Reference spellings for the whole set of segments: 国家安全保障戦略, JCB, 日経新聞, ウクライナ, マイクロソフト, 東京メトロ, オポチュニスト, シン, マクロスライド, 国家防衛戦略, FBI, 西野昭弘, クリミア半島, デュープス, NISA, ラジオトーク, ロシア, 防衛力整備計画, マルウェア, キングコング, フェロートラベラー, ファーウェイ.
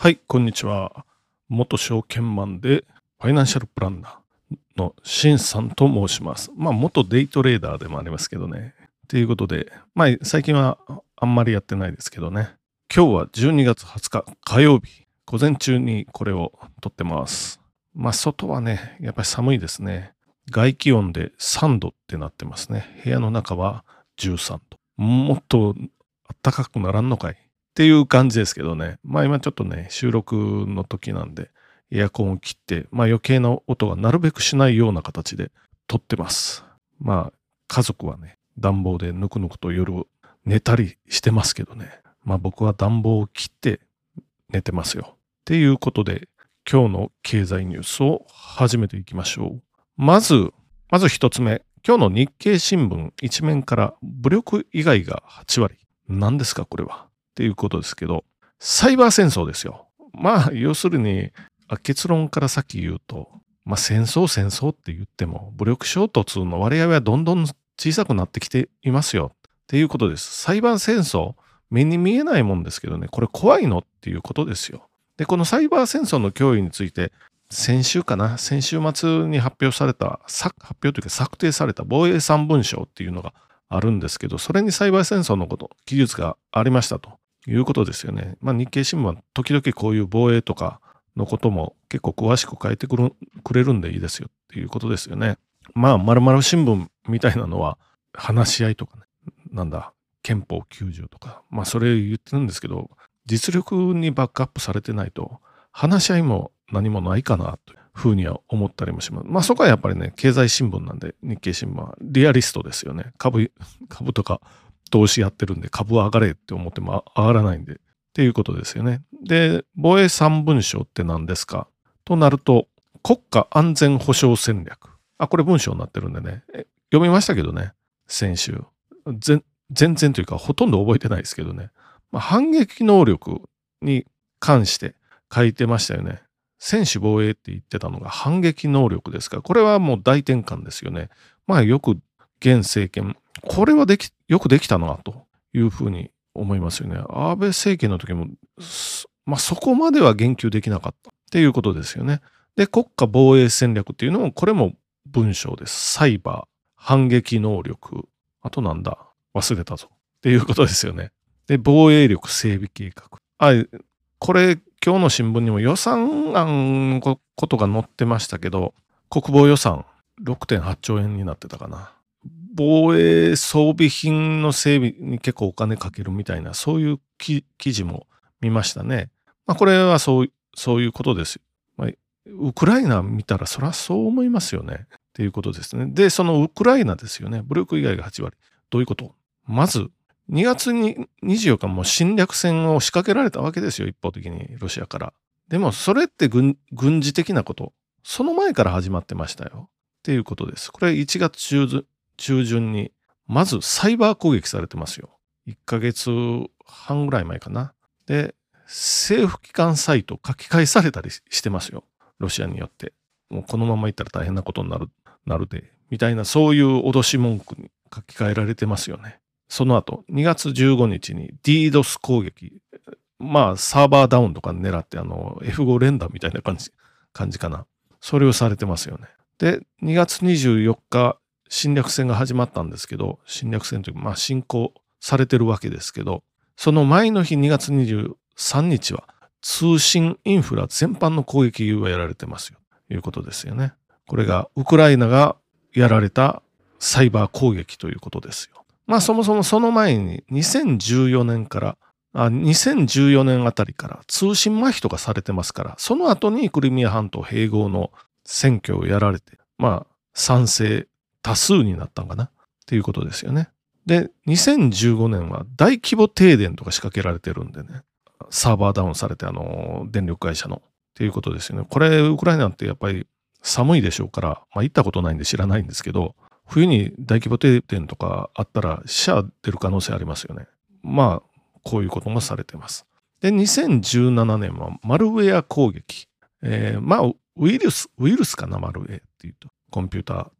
はい、こんにちは。元証券マンでファイナンシャルプランナーのシンさんと申します。元デイトレーダーでもありますけどね。ということで、最近はあんまりやってないですけどね。今日は12月20日火曜日、午前中にこれを撮ってます。外はね、やっぱり寒いですね。外気温で3度ってなってますね。部屋の中は13度。もっと暖かくならんのかいっていう感じですけどね。今ちょっとね、収録の時なんでエアコンを切って、余計な音がなるべくしないような形で撮ってます。家族はね、暖房でぬくぬくと夜寝たりしてますけどね。僕は暖房を切って寝てますよ。っていうことで、今日の経済ニュースを始めていきましょう。まず一つ目。今日の日経新聞一面から武力以外が8割。何ですかこれは。っていうことですけど、サイバー戦争ですよ。要するに、結論から先言うと、戦争って言っても、武力衝突の割合はどんどん小さくなってきていますよ。っていうことです。サイバー戦争、目に見えないもんですけどね、これ怖いのっていうことですよ。で、このサイバー戦争の脅威について、先週末に策定された防衛3文書っていうのがあるんですけど、それにサイバー戦争のこと、記述がありましたということですよね。日経新聞は時々こういう防衛とかのことも結構詳しく書いてくれるんでいいですよっていうことですよね。〇〇新聞みたいなのは話し合いとかね、憲法90とか、それ言ってるんですけど、実力にバックアップされてないと、話し合いも何もないかなというふうには思ったりもします。そこはやっぱりね、経済新聞なんで、日経新聞はリアリストですよね。株とか投資やってるんで、株は上がれって思っても上がらないんで、っていうことですよね。で、防衛3文書って何ですかとなると、国家安全保障戦略。これ文書になってるんでね、読みましたけどね、先週。全然というか、ほとんど覚えてないですけどね。反撃能力に関して書いてましたよね。専守防衛って言ってたのが反撃能力ですから、これはもう大転換ですよね。よく現政権、これはよくできたなというふうに思いますよね。安倍政権の時も、そこまでは言及できなかったっていうことですよね。で、国家防衛戦略っていうのも、これも文章です。サイバー、反撃能力、あとなんだ、忘れたぞっていうことですよね。で、防衛力整備計画。これ、今日の新聞にも予算案のことが載ってましたけど、国防予算 6.8 兆円になってたかな。防衛装備品の整備に結構お金かけるみたいな、そういう記事も見ましたね。これはそういうことです。ウクライナ見たらそりゃそう思いますよね。っていうことですね。で、そのウクライナですよね。武力以外が8割。どういうこと？まず、2月に24日も侵略戦を仕掛けられたわけですよ、一方的にロシアから。でもそれって軍事的なこと、その前から始まってましたよ。っていうことです。これ1月中旬に、まずサイバー攻撃されてますよ。1ヶ月半ぐらい前かな。で、政府機関サイト書き換えされたりしてますよ。ロシアによって。もうこのままいったら大変なことになるで、みたいなそういう脅し文句に書き換えられてますよね。その後、2月15日に DDoS 攻撃。サーバーダウンとか狙って、F5 連打みたいな感じかな。それをされてますよね。で、2月24日、侵略戦が始まったんですけど、侵略戦というか、侵攻されてるわけですけど、その前の日2月23日は、通信インフラ全般の攻撃をやられてますよ。ということですよね。これが、ウクライナがやられたサイバー攻撃ということですよ。そもそもその前に2014年あたりから通信麻痺とかされてますから、その後にクリミア半島併合の選挙をやられて、賛成多数になったのかなっていうことですよね。で、2015年は大規模停電とか仕掛けられてるんでね、サーバーダウンされて、電力会社のっていうことですよね。これ、ウクライナってやっぱり寒いでしょうから、行ったことないんで知らないんですけど、冬に大規模停電とかあったら死者出る可能性ありますよね。こういうこともされてます。で、2017年はマルウェア攻撃。ウイルスかな、マルウェアっていうと。コンピュータ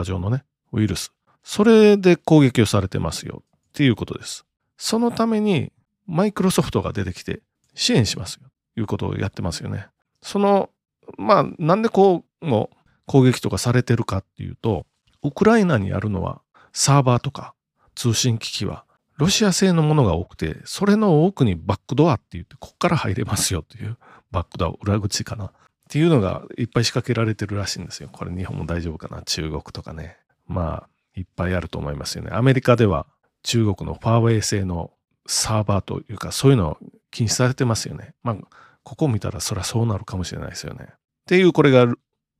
ー上のね、ウイルス。それで攻撃をされてますよ。っていうことです。そのために、マイクロソフトが出てきて、支援しますよということをやってますよね。そのまあなんでこうの攻撃とかされてるかっていうと、ウクライナにあるのはサーバーとか通信機器はロシア製のものが多くて、それの多くにバックドアって言ってここから入れますよというバックドア裏口かなっていうのがいっぱい仕掛けられてるらしいんですよ。これ日本も大丈夫かな、中国とかね、まあいっぱいあると思いますよね。アメリカでは中国のファーウェイ製のサーバーというかそういうのを禁止されてますよね。まあここを見たらそりゃそうなるかもしれないですよね。っていうこれが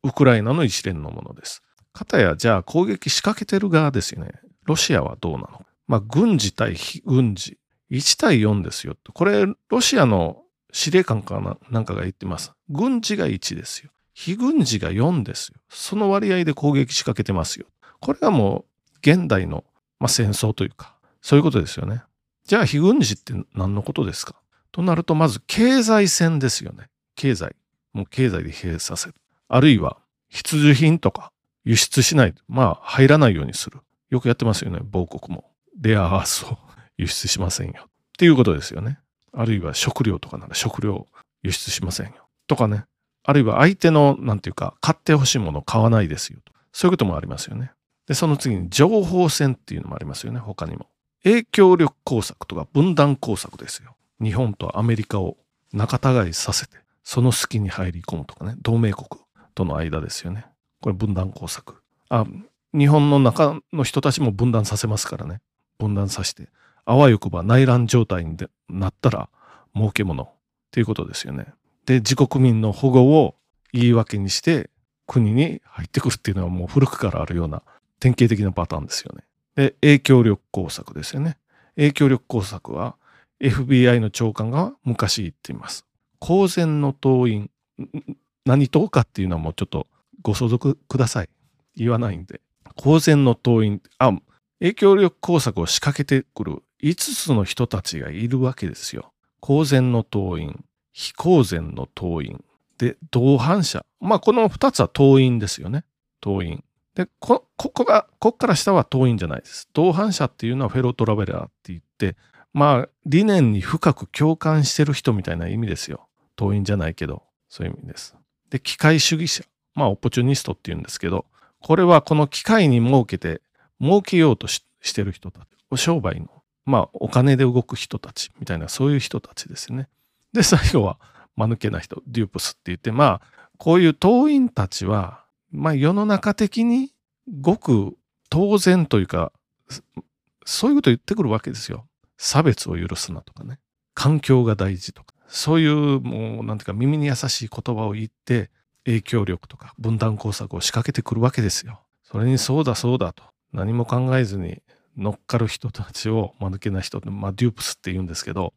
ウクライナの一連のものです。かたやじゃあ攻撃仕掛けてる側ですよね。ロシアはどうなの？まあ軍事対非軍事1対4ですよ。これロシアの司令官かなんかが言ってます。軍事が1ですよ。非軍事が4ですよ。その割合で攻撃仕掛けてますよ。これがもう現代の、まあ、戦争というかそういうことですよね。じゃあ非軍事って何のことですか？となるとまず経済戦ですよね。経済。もう経済で閉鎖させる。あるいは必需品とか輸出しない。まあ入らないようにする。よくやってますよね。某国も。レアアースを輸出しませんよ。っていうことですよね。あるいは食料とかなら食料輸出しませんよ。とかね。あるいは相手のなんていうか買ってほしいものを買わないですよと。そういうこともありますよね。で、その次に情報戦っていうのもありますよね。他にも。影響力工作とか分断工作ですよ。日本とアメリカを仲違いさせて、その隙に入り込むとかね、同盟国との間ですよね。これ分断工作。あ、日本の中の人たちも分断させますからね。分断させて、あわよくば内乱状態になったら儲けものっていうことですよね。で、自国民の保護を言い訳にして国に入ってくるっていうのはもう古くからあるような典型的なパターンですよね。で、影響力工作ですよね。影響力工作はFBI の長官が昔言っています。公然の党員、何党かっていうのはもうちょっとご相続ください。言わないんで。公然の党員、あ、影響力工作を仕掛けてくる5つの人たちがいるわけですよ。公然の党員、非公然の党員、で、同伴者。まあ、この2つは党員ですよね。党員。で、ここから下は党員じゃないです。同伴者っていうのはフェロートラベラーって言って、まあ、理念に深く共感してる人みたいな意味ですよ。党員じゃないけど、そういう意味です。で、機械主義者。まあ、オポチュニストって言うんですけど、これはこの機械に儲けようとしてる人たち。お商売の、まあ、お金で動く人たちみたいな、そういう人たちですね。で、最後は、間抜けな人、デュープスって言って、まあ、こういう党員たちは、まあ、世の中的にごく当然というか、そういうことを言ってくるわけですよ。差別を許すなとかね、環境が大事とか、そういうもうなんていうか耳に優しい言葉を言って影響力とか分断工作を仕掛けてくるわけですよ。それにそうだそうだと何も考えずに乗っかる人たちを間抜けな人で、まあデュープスって言うんですけど、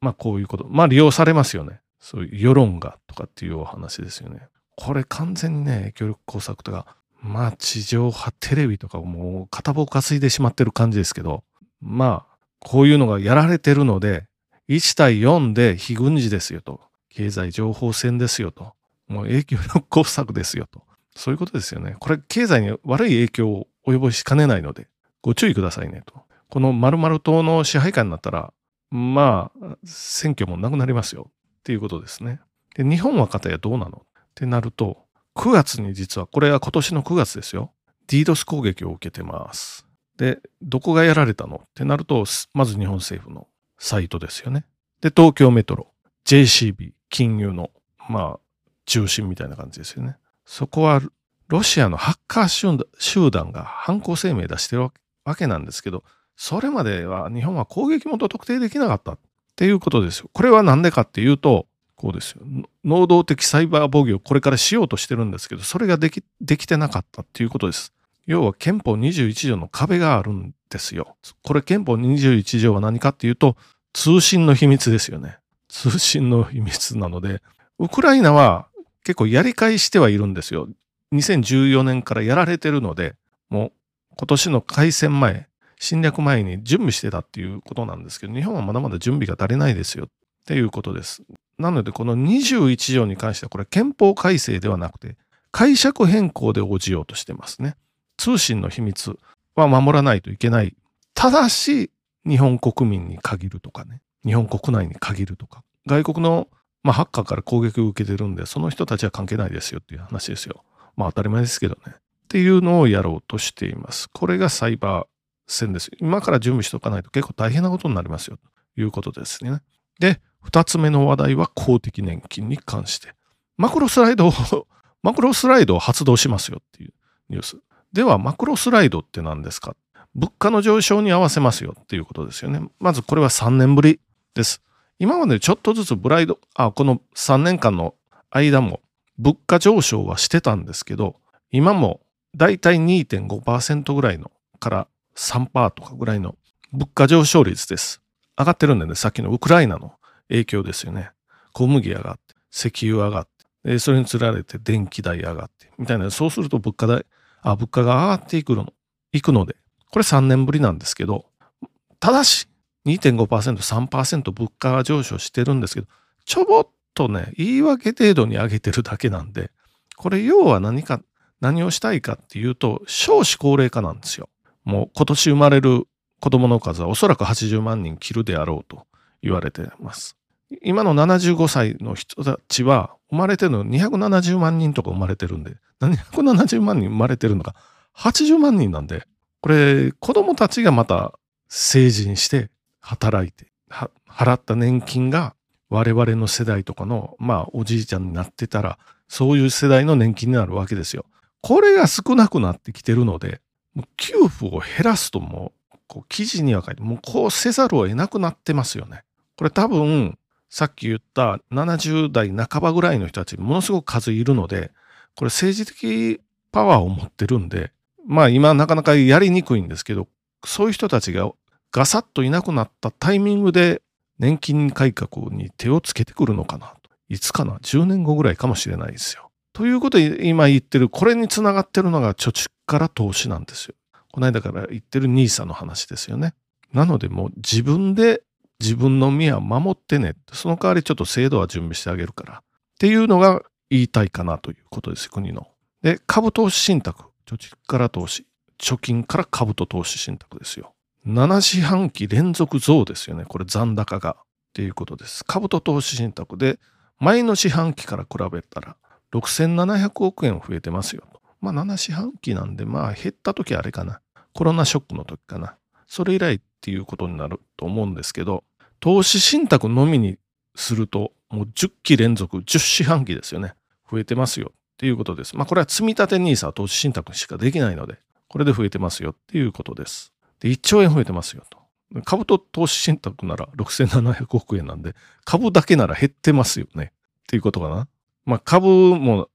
まあこういうこと、まあ利用されますよね。そういう世論がとかっていうお話ですよね。これ完全にね、影響力工作とか、まあ地上波テレビとかもう片棒担いでしまってる感じですけど、まあこういうのがやられてるので、1対4で非軍事ですよと。経済情報戦ですよと。もう影響力工作ですよと。そういうことですよね。これ経済に悪い影響を及ぼしかねないので、ご注意くださいねと。この〇〇党の支配下になったら、まあ、選挙もなくなりますよっていうことですね。で、日本は片やどうなのってなると、9月に実は、これは今年の9月ですよ。DDoS 攻撃を受けてます。で、どこがやられたのってなると、まず日本政府のサイトですよね。で、東京メトロ、JCB、金融の、まあ、中心みたいな感じですよね。そこは、ロシアのハッカー集団が犯行声明出してるわけなんですけど、それまでは日本は攻撃元特定できなかったっていうことですよ。これはなんでかっていうと、こうですよ。能動的サイバー防御をこれからしようとしてるんですけど、それができてなかったっていうことです。要は憲法21条の壁があるんですよ。これ憲法21条は何かっていうと、通信の秘密ですよね。通信の秘密なので、ウクライナは結構やり返してはいるんですよ。2014年からやられてるので、もう今年の開戦前、侵略前に準備してたっていうことなんですけど、日本はまだまだ準備が足りないですよっていうことです。なのでこの21条に関してはこれ憲法改正ではなくて、解釈変更で応じようとしてますね。通信の秘密は守らないといけない。ただし、日本国民に限るとかね。日本国内に限るとか。外国の、ハッカーから攻撃を受けてるんで、その人たちは関係ないですよっていう話ですよ。当たり前ですけどね。っていうのをやろうとしています。これがサイバー戦です。今から準備しておかないと結構大変なことになりますよということですね。で、2つ目の話題は公的年金に関して。マクロスライドを発動しますよっていうニュース。では、マクロスライドって何ですか？物価の上昇に合わせますよっていうことですよね。まずこれは3年ぶりです。今までちょっとずつこの3年間の間も物価上昇はしてたんですけど、今もだいたい 2.5% ぐらいのから3% とかぐらいの物価上昇率です。上がってるんでね、さっきのウクライナの影響ですよね。小麦上がって、石油上がって、それにつられて電気代上がって、みたいな、そうすると物価が上がっていくので、これ3年ぶりなんですけど、ただし 2.5%、3% 物価が上昇してるんですけど、ちょぼっとね、言い訳程度に上げてるだけなんで、これ要は何をしたいかっていうと、少子高齢化なんですよ。もう今年生まれる子供の数はおそらく80万人切るであろうと言われています。今の75歳の人たちは生まれてるの270万人とか生まれてるんで、270万人生まれてるのが80万人なんで、これ子供たちがまた成人して働いて、払った年金が我々の世代とかのおじいちゃんになってたら、そういう世代の年金になるわけですよ。これが少なくなってきてるので、給付を減らすともう、記事には書いて、もうこうせざるを得なくなってますよね。これ多分、さっき言った70代半ばぐらいの人たち、ものすごく数いるので、これ政治的パワーを持ってるんで、今なかなかやりにくいんですけど、そういう人たちがガサッといなくなったタイミングで、年金改革に手をつけてくるのかなと。いつかな ?10 年後ぐらいかもしれないですよ。ということで、今言ってる、これにつながってるのが貯蓄から投資なんですよ。この間から言ってるNISAの話ですよね。なのでもう自分で自分の身は守ってね。その代わりちょっと制度は準備してあげるから。っていうのが言いたいかなということです、国の。で、株投資信託。貯蓄から投資。貯金から株と投資信託ですよ。7四半期連続増ですよね。これ残高が。っていうことです。株と投資信託で、前の四半期から比べたら、6700億円増えてますよ。7四半期なんで、減った時あれかな。コロナショックの時かな。それ以来っていうことになると思うんですけど、投資信託のみにすると、もう10期連続、10四半期ですよね。増えてますよっていうことです。これは積立 NISA 投資信託しかできないので、これで増えてますよっていうことです。で、1兆円増えてますよと。株と投資信託なら6700億円なんで、株だけなら減ってますよね。っていうことかな。株も、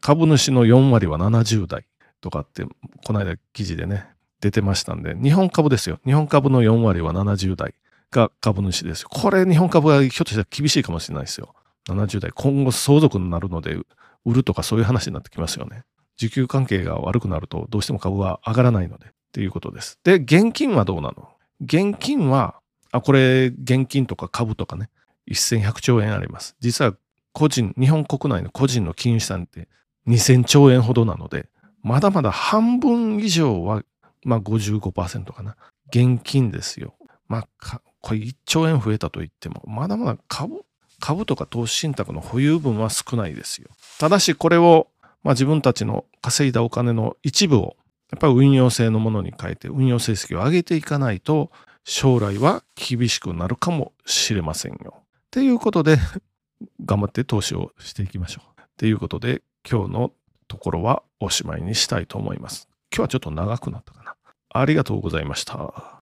株主の4割は70代とかって、この間記事でね、出てましたんで、日本株ですよ。日本株の4割は70代が株主ですよ。これ日本株がひょっとしたら厳しいかもしれないですよ。70代、今後相続になるので、売るとかそういう話になってきますよね。需給関係が悪くなると、どうしても株は上がらないので、っていうことです。で、現金はどうなの？現金は、これ、現金とか株とかね、1100兆円あります。実は、日本国内の個人の金融資産って2000兆円ほどなので、まだまだ半分以上は、55% かな。現金ですよ。これ1兆円増えたといっても、まだまだ株とか投資信託の保有分は少ないですよ。ただし、これを、自分たちの稼いだお金の一部を、やっぱり運用性のものに変えて、運用成績を上げていかないと、将来は厳しくなるかもしれませんよ。っていうことで、頑張って投資をしていきましょう。っていうことで、今日のところはおしまいにしたいと思います。今日はちょっと長くなったかな。ありがとうございました。